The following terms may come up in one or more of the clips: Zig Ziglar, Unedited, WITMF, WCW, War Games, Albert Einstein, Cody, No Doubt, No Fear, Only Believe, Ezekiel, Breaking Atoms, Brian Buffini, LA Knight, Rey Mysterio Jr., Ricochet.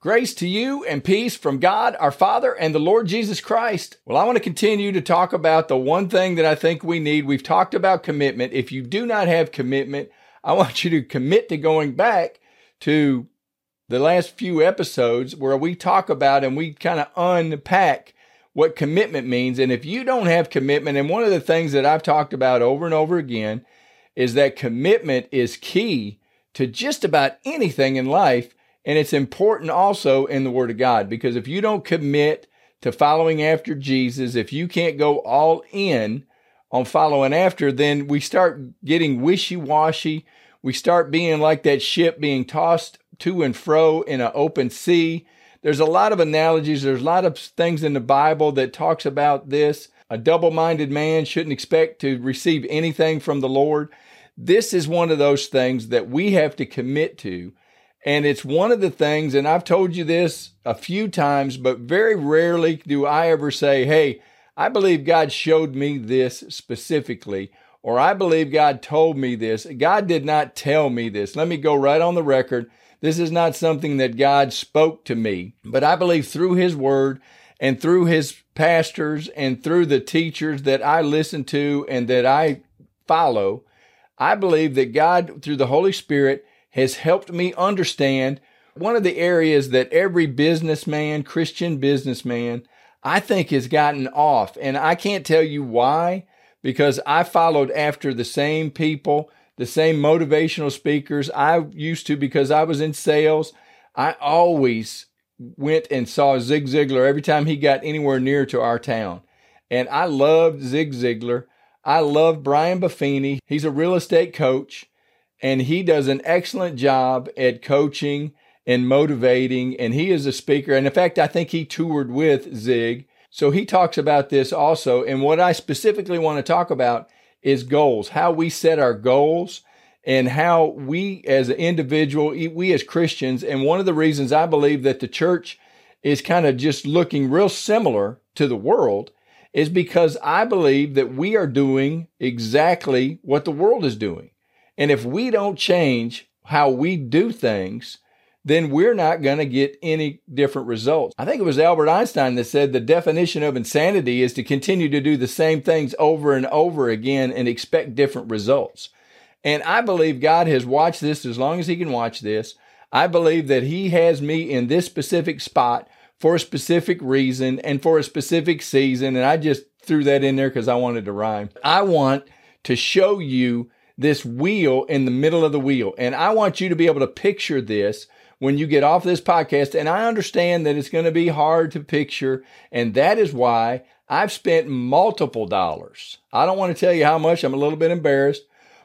Grace to you and peace from God, our Father, and the Lord Jesus Christ. Well, I want to continue to talk about the one thing that I think we need. We've talked about commitment. If you do not have commitment, I want you to commit to going back to the last few episodes where we talk about and we kind of unpack what commitment means. And if you don't have commitment, and one of the things that I've talked about over and over again is that commitment is key to just about anything in life. And it's important also in the Word of God, because if you don't commit to following after Jesus, if you can't go all in on following after, then we start getting wishy-washy. We start being like that ship being tossed to and fro in an open sea. There's a lot of analogies. There's a lot of things in the Bible that talks about this. A double-minded man shouldn't expect to receive anything from the Lord. This is one of those things that we have to commit to. And it's one of the things, and I've told you this a few times, but very rarely do I ever say, hey, I believe God showed me this specifically, or I believe God told me this. God did not tell me this. Let me go right on the record. This is not something that God spoke to me, but I believe through His Word and through His pastors and through the teachers that I listen to and that I follow, I believe that God, through the Holy Spirit, has helped me understand one of the areas that every businessman, Christian businessman, I think has gotten off. And I can't tell you why, because I followed after the same people, the same motivational speakers I used to because I was in sales. I always went and saw Zig Ziglar every time he got anywhere near to our town. And I loved Zig Ziglar. I love Brian Buffini. He's a real estate coach. And he does an excellent job at coaching and motivating. And he is a speaker. And in fact, I think he toured with Zig. So he talks about this also. And what I specifically want to talk about is goals, how we set our goals and how we as an individual, we as Christians, and one of the reasons I believe that the church is kind of just looking real similar to the world is because I believe that we are doing exactly what the world is doing. And if we don't change how we do things, then we're not going to get any different results. I think it was Albert Einstein that said the definition of insanity is to continue to do the same things over and over again and expect different results. And I believe God has watched this as long as He can watch this. I believe that He has me in this specific spot for a specific reason and for a specific season. And I just threw that in there because I wanted to rhyme. I want to show you this wheel in the middle of the wheel. And I want you to be able to picture this when you get off this podcast. And I understand that it's going to be hard to picture. And that is why I've spent multiple dollars. I don't want to tell you how much. I'm a little bit embarrassed.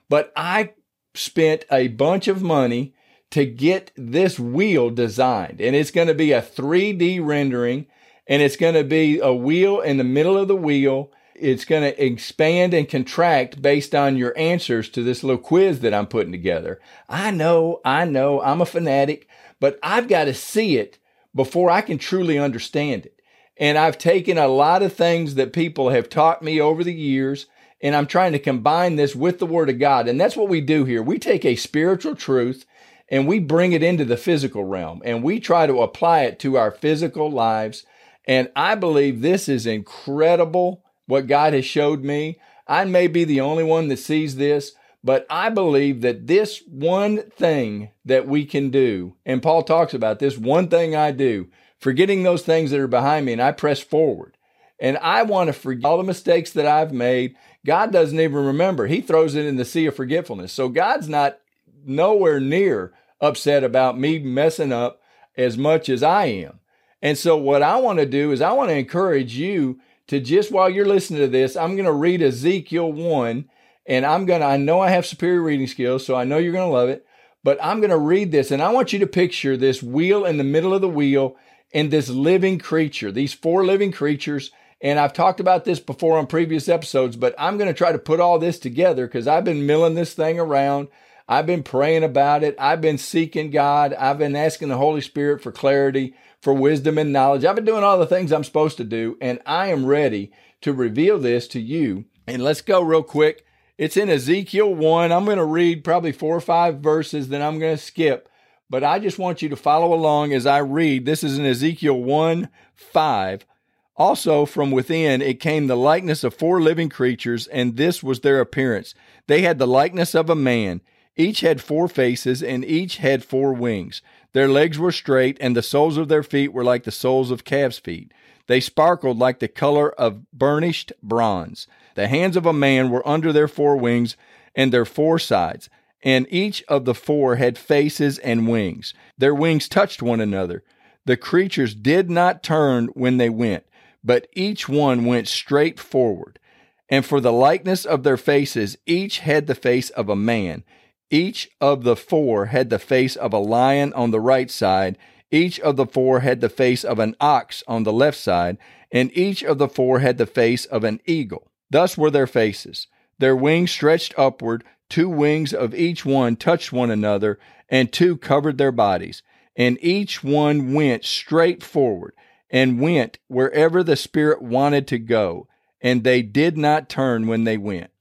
But I spent a bunch of money to get this wheel designed. And it's going to be a 3D rendering. And it's going to be a wheel in the middle of the wheel. It's going to expand and contract based on your answers to this little quiz that I'm putting together. I know, I'm a fanatic, but I've got to see it before I can truly understand it. And I've taken a lot of things that people have taught me over the years, and I'm trying to combine this with the Word of God. And that's what we do here. We take a spiritual truth and we bring it into the physical realm, and we try to apply it to our physical lives. And I believe this is incredible. What God has showed me. I may be the only one that sees this, but I believe that this one thing that we can do, and Paul talks about this one thing I do, forgetting those things that are behind me, and I press forward. And I want to forget all the mistakes that I've made. God doesn't even remember. He throws it in the sea of forgetfulness. So God's not nowhere near upset about me messing up as much as I am. And so what I want to do is I want to encourage you to just while you're listening to this, I'm going to read Ezekiel 1, and I know I have superior reading skills, so I know you're going to love it, but I'm going to read this, and I want you to picture this wheel in the middle of the wheel, in this living creature, these four living creatures. And I've talked about this before on previous episodes, but I'm going to try to put all this together because I've been milling this thing around. I've been praying about it. I've been seeking God. I've been asking the Holy Spirit for clarity, for wisdom and knowledge. I've been doing all the things I'm supposed to do, and I am ready to reveal this to you. And let's go real quick. It's in Ezekiel 1. I'm going to read probably 4 or 5 verses, then I'm going to skip. But I just want you to follow along as I read. This is in Ezekiel 1:5. Also from within it came the likeness of 4 living creatures, and this was their appearance. They had the likeness of a man. Each had 4 faces, and each had 4 wings. Their legs were straight, and the soles of their feet were like the soles of calves' feet. They sparkled like the color of burnished bronze. The hands of a man were under their 4 wings and their 4 sides, and each of the 4 had faces and wings. Their wings touched one another. The creatures did not turn when they went, but each one went straight forward. And for the likeness of their faces, each had the face of a man. Each of the 4 had the face of a lion on the right side. Each of the 4 had the face of an ox on the left side. And each of the 4 had the face of an eagle. Thus were their faces. Their wings stretched upward. 2 wings of each one touched one another, and 2 covered their bodies. And each one went straight forward, and went wherever the Spirit wanted to go. And they did not turn when they went.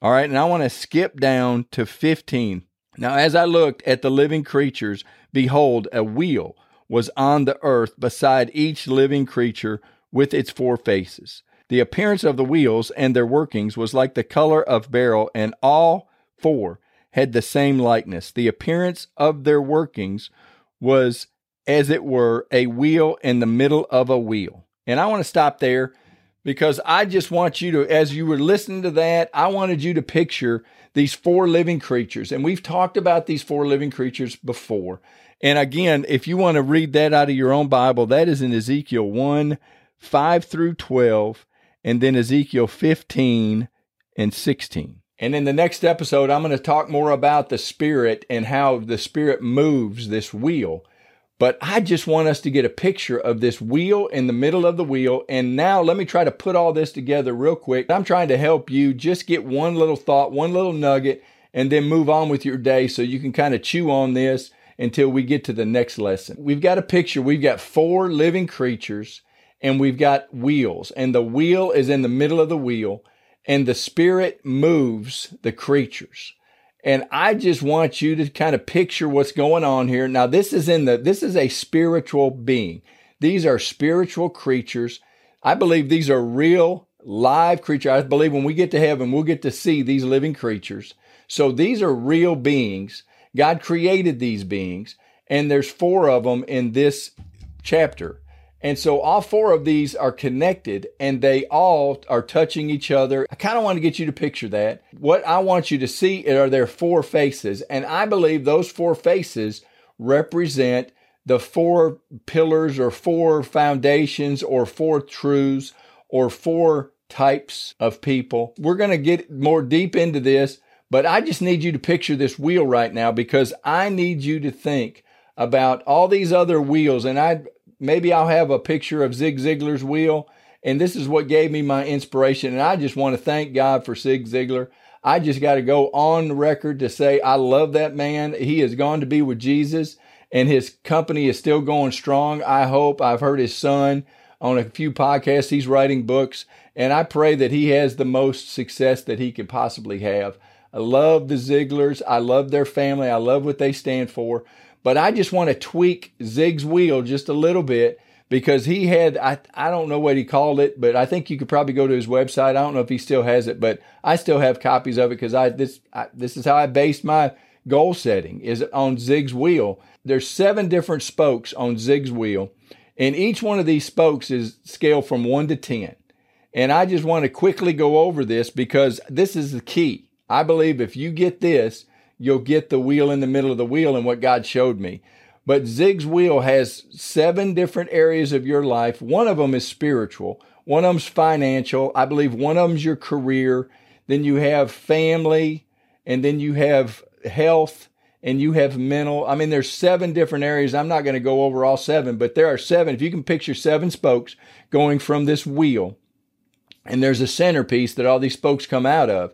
All right, and I want to skip down to 15. Now, as I looked at the living creatures, behold, a wheel was on the earth beside each living creature with its 4 faces. The appearance of the wheels and their workings was like the color of beryl, and all 4 had the same likeness. The appearance of their workings was, as it were, a wheel in the middle of a wheel. And I want to stop there, because I just want you to, as you were listening to that, I wanted you to picture these 4 living creatures. And we've talked about these 4 living creatures before. And again, if you want to read that out of your own Bible, that is in Ezekiel 1:5-12, and then Ezekiel 15 and 16. And in the next episode, I'm going to talk more about the Spirit and how the Spirit moves this wheel. But I just want us to get a picture of this wheel in the middle of the wheel. And now let me try to put all this together real quick. I'm trying to help you just get one little thought, one little nugget, and then move on with your day so you can kind of chew on this until we get to the next lesson. We've got a picture. We've got 4 living creatures, and we've got wheels. And the wheel is in the middle of the wheel, and the Spirit moves the creatures. And I just want you to kind of picture what's going on here. Now, this is a spiritual being. These are spiritual creatures. I believe these are real, live creatures. I believe when we get to heaven, we'll get to see these living creatures. So these are real beings. God created these beings, and there's 4 of them in this chapter. And so all 4 of these are connected, and they all are touching each other. I kind of want to get you to picture that. What I want you to see are their 4 faces. And I believe those 4 faces represent the 4 pillars or 4 foundations or 4 truths or 4 types of people. We're going to get more deep into this, but I just need you to picture this wheel right now, because I need you to think about all these other wheels. And maybe I'll have a picture of Zig Ziglar's wheel, and this is what gave me my inspiration, and I just want to thank God for Zig Ziglar. I just got to go on the record to say I love that man. He has gone to be with Jesus, and his company is still going strong, I hope. I've heard his son on a few podcasts. He's writing books, and I pray that he has the most success that he could possibly have. I love the Ziglars. I love their family. I love what they stand for. But I just want to tweak Zig's wheel just a little bit, because he had, I don't know what he called it, but I think you could probably go to his website. I don't know if he still has it, but I still have copies of it, because this is how I based my goal setting, is on Zig's wheel. There's 7 different spokes on Zig's wheel, and each one of these spokes is scaled from 1 to 10. And I just want to quickly go over this, because this is the key. I believe if you get this, you'll get the wheel in the middle of the wheel and what God showed me. But Zig's wheel has 7 different areas of your life. One of them is spiritual. One of them's financial. I believe one of them's your career. Then you have family, and then you have health, and you have mental. I mean, there's 7 different areas. I'm not going to go over all 7, but there are 7. If you can picture 7 spokes going from this wheel, and there's a centerpiece that all these spokes come out of,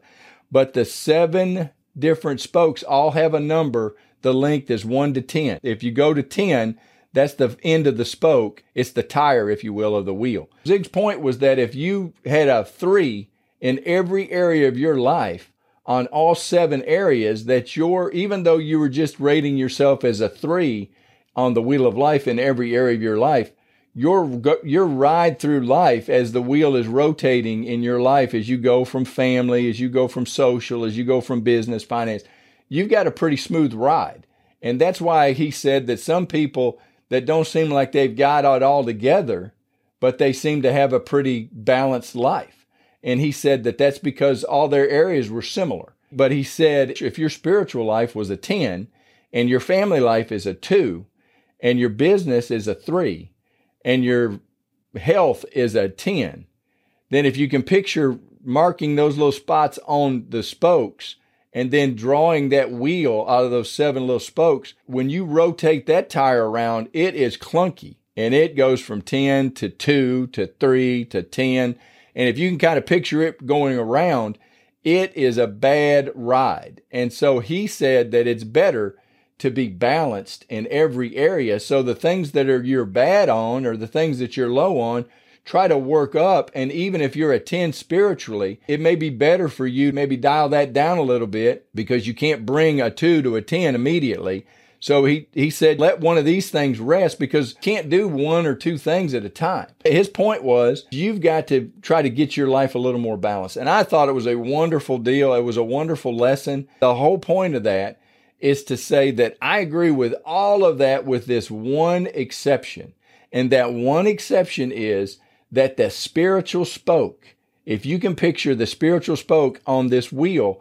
but the 7 different spokes all have a number. The length is 1 to 10. If you go to 10, that's the end of the spoke. It's the tire, if you will, of the wheel. Zig's point was that if you had a 3 in every area of your life, on all 7 areas, that you're, even though you were just rating yourself as a 3 on the wheel of life in every area of your life, your ride through life as the wheel is rotating in your life, as you go from family, as you go from social, as you go from business, finance, you've got a pretty smooth ride. And that's why he said that some people that don't seem like they've got it all together, but they seem to have a pretty balanced life. And he said that that's because all their areas were similar. But he said, if your spiritual life was a 10 and your family life is a 2 and your business is a 3 and your health is a 10, then if you can picture marking those little spots on the spokes and then drawing that wheel out of those 7 little spokes, when you rotate that tire around, it is clunky. And it goes from 10 to 2 to 3 to 10. And if you can kind of picture it going around, it is a bad ride. And so he said that it's better to be balanced in every area. So the things that are you're bad on or the things that you're low on, try to work up. And even if you're a 10 spiritually, it may be better for you to maybe dial that down a little bit, because you can't bring a 2 to a 10 immediately. So he said, let one of these things rest, because you can't do 1 or 2 things at a time. His point was, you've got to try to get your life a little more balanced. And I thought it was a wonderful deal. It was a wonderful lesson. The whole point of that is to say that I agree with all of that with this one exception. And that one exception is that the spiritual spoke, if you can picture the spiritual spoke on this wheel,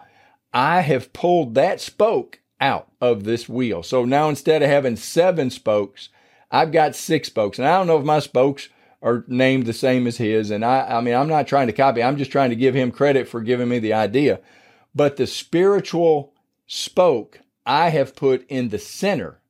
I have pulled that spoke out of this wheel. So now instead of having 7 spokes, I've got 6 spokes. And I don't know if my spokes are named the same as his. And I mean, I'm not trying to copy. I'm just trying to give him credit for giving me the idea. But the spiritual spoke I have put in the center.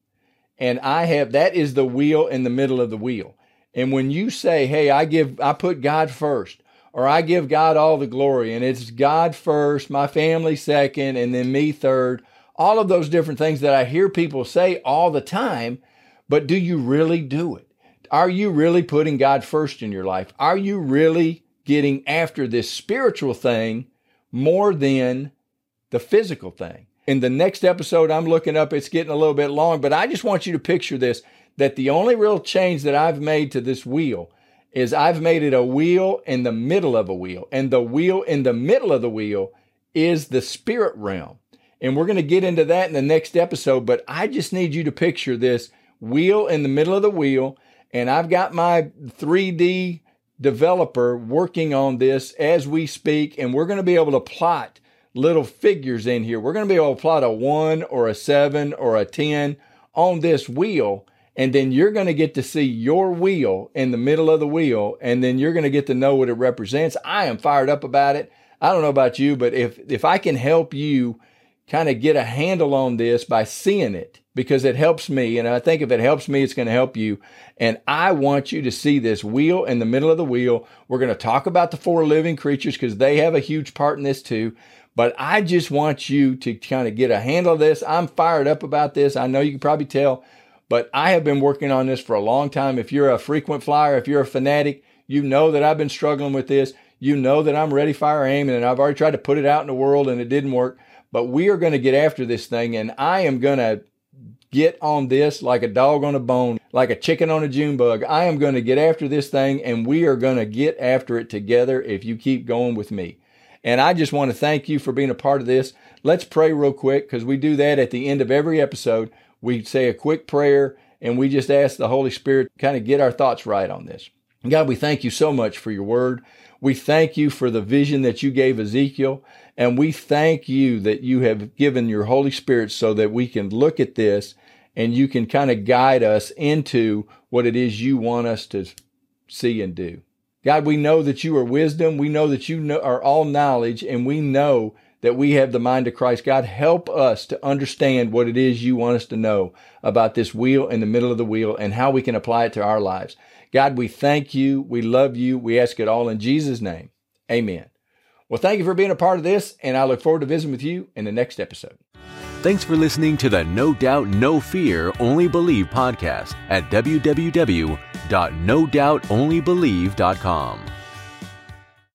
And I have, that is the wheel in the middle of the wheel. And when you say, hey, I put God first, or I give God all the glory, and it's God first, my family second, and then me third, all of those different things that I hear people say all the time, but do you really do it? Are you really putting God first in your life? Are you really getting after this spiritual thing more than the physical thing? In the next episode, I'm looking up, it's getting a little bit long, but I just want you to picture this, that the only real change that I've made to this wheel is I've made it a wheel in the middle of a wheel. And the wheel in the middle of the wheel is the spirit realm. And we're going to get into that in the next episode, but I just need you to picture this wheel in the middle of the wheel. And I've got my 3D developer working on this as we speak, and we're going to be able to plot little figures in here. We're going to be able to plot a 1 or a 7 or a 10 on this wheel. And then you're going to get to see your wheel in the middle of the wheel. And then you're going to get to know what it represents. I am fired up about it. I don't know about you, but if I can help you kind of get a handle on this by seeing it, because it helps me. And I think if it helps me, it's going to help you. And I want you to see this wheel in the middle of the wheel. We're going to talk about the 4 living creatures, because they have a huge part in this too. But I just want you to kind of get a handle of this. I'm fired up about this. I know you can probably tell, but I have been working on this for a long time. If you're a frequent flyer, if you're a fanatic, you know that I've been struggling with this. You know that I'm ready, fire, aim, and I've already tried to put it out in the world and it didn't work. But we are going to get after this thing, and I am going to get on this like a dog on a bone, like a chicken on a June bug. I am going to get after this thing, and we are going to get after it together if you keep going with me. And I just want to thank you for being a part of this. Let's pray real quick, because we do that at the end of every episode. We say a quick prayer, and we just ask the Holy Spirit to kind of get our thoughts right on this. God, we thank you so much for your word. We thank you for the vision that you gave Ezekiel, and we thank you that you have given your Holy Spirit so that we can look at this and you can kind of guide us into what it is you want us to see and do. God, we know that you are wisdom. We know that you are all knowledge, and we know that we have the mind of Christ. God, help us to understand what it is you want us to know about this wheel in the middle of the wheel and how we can apply it to our lives. God, we thank you. We love you. We ask it all in Jesus' name. Amen. Well, thank you for being a part of this, and I look forward to visiting with you in the next episode. Thanks for listening to the No Doubt, No Fear, Only Believe podcast at www.nodoubtonlybelieve.com.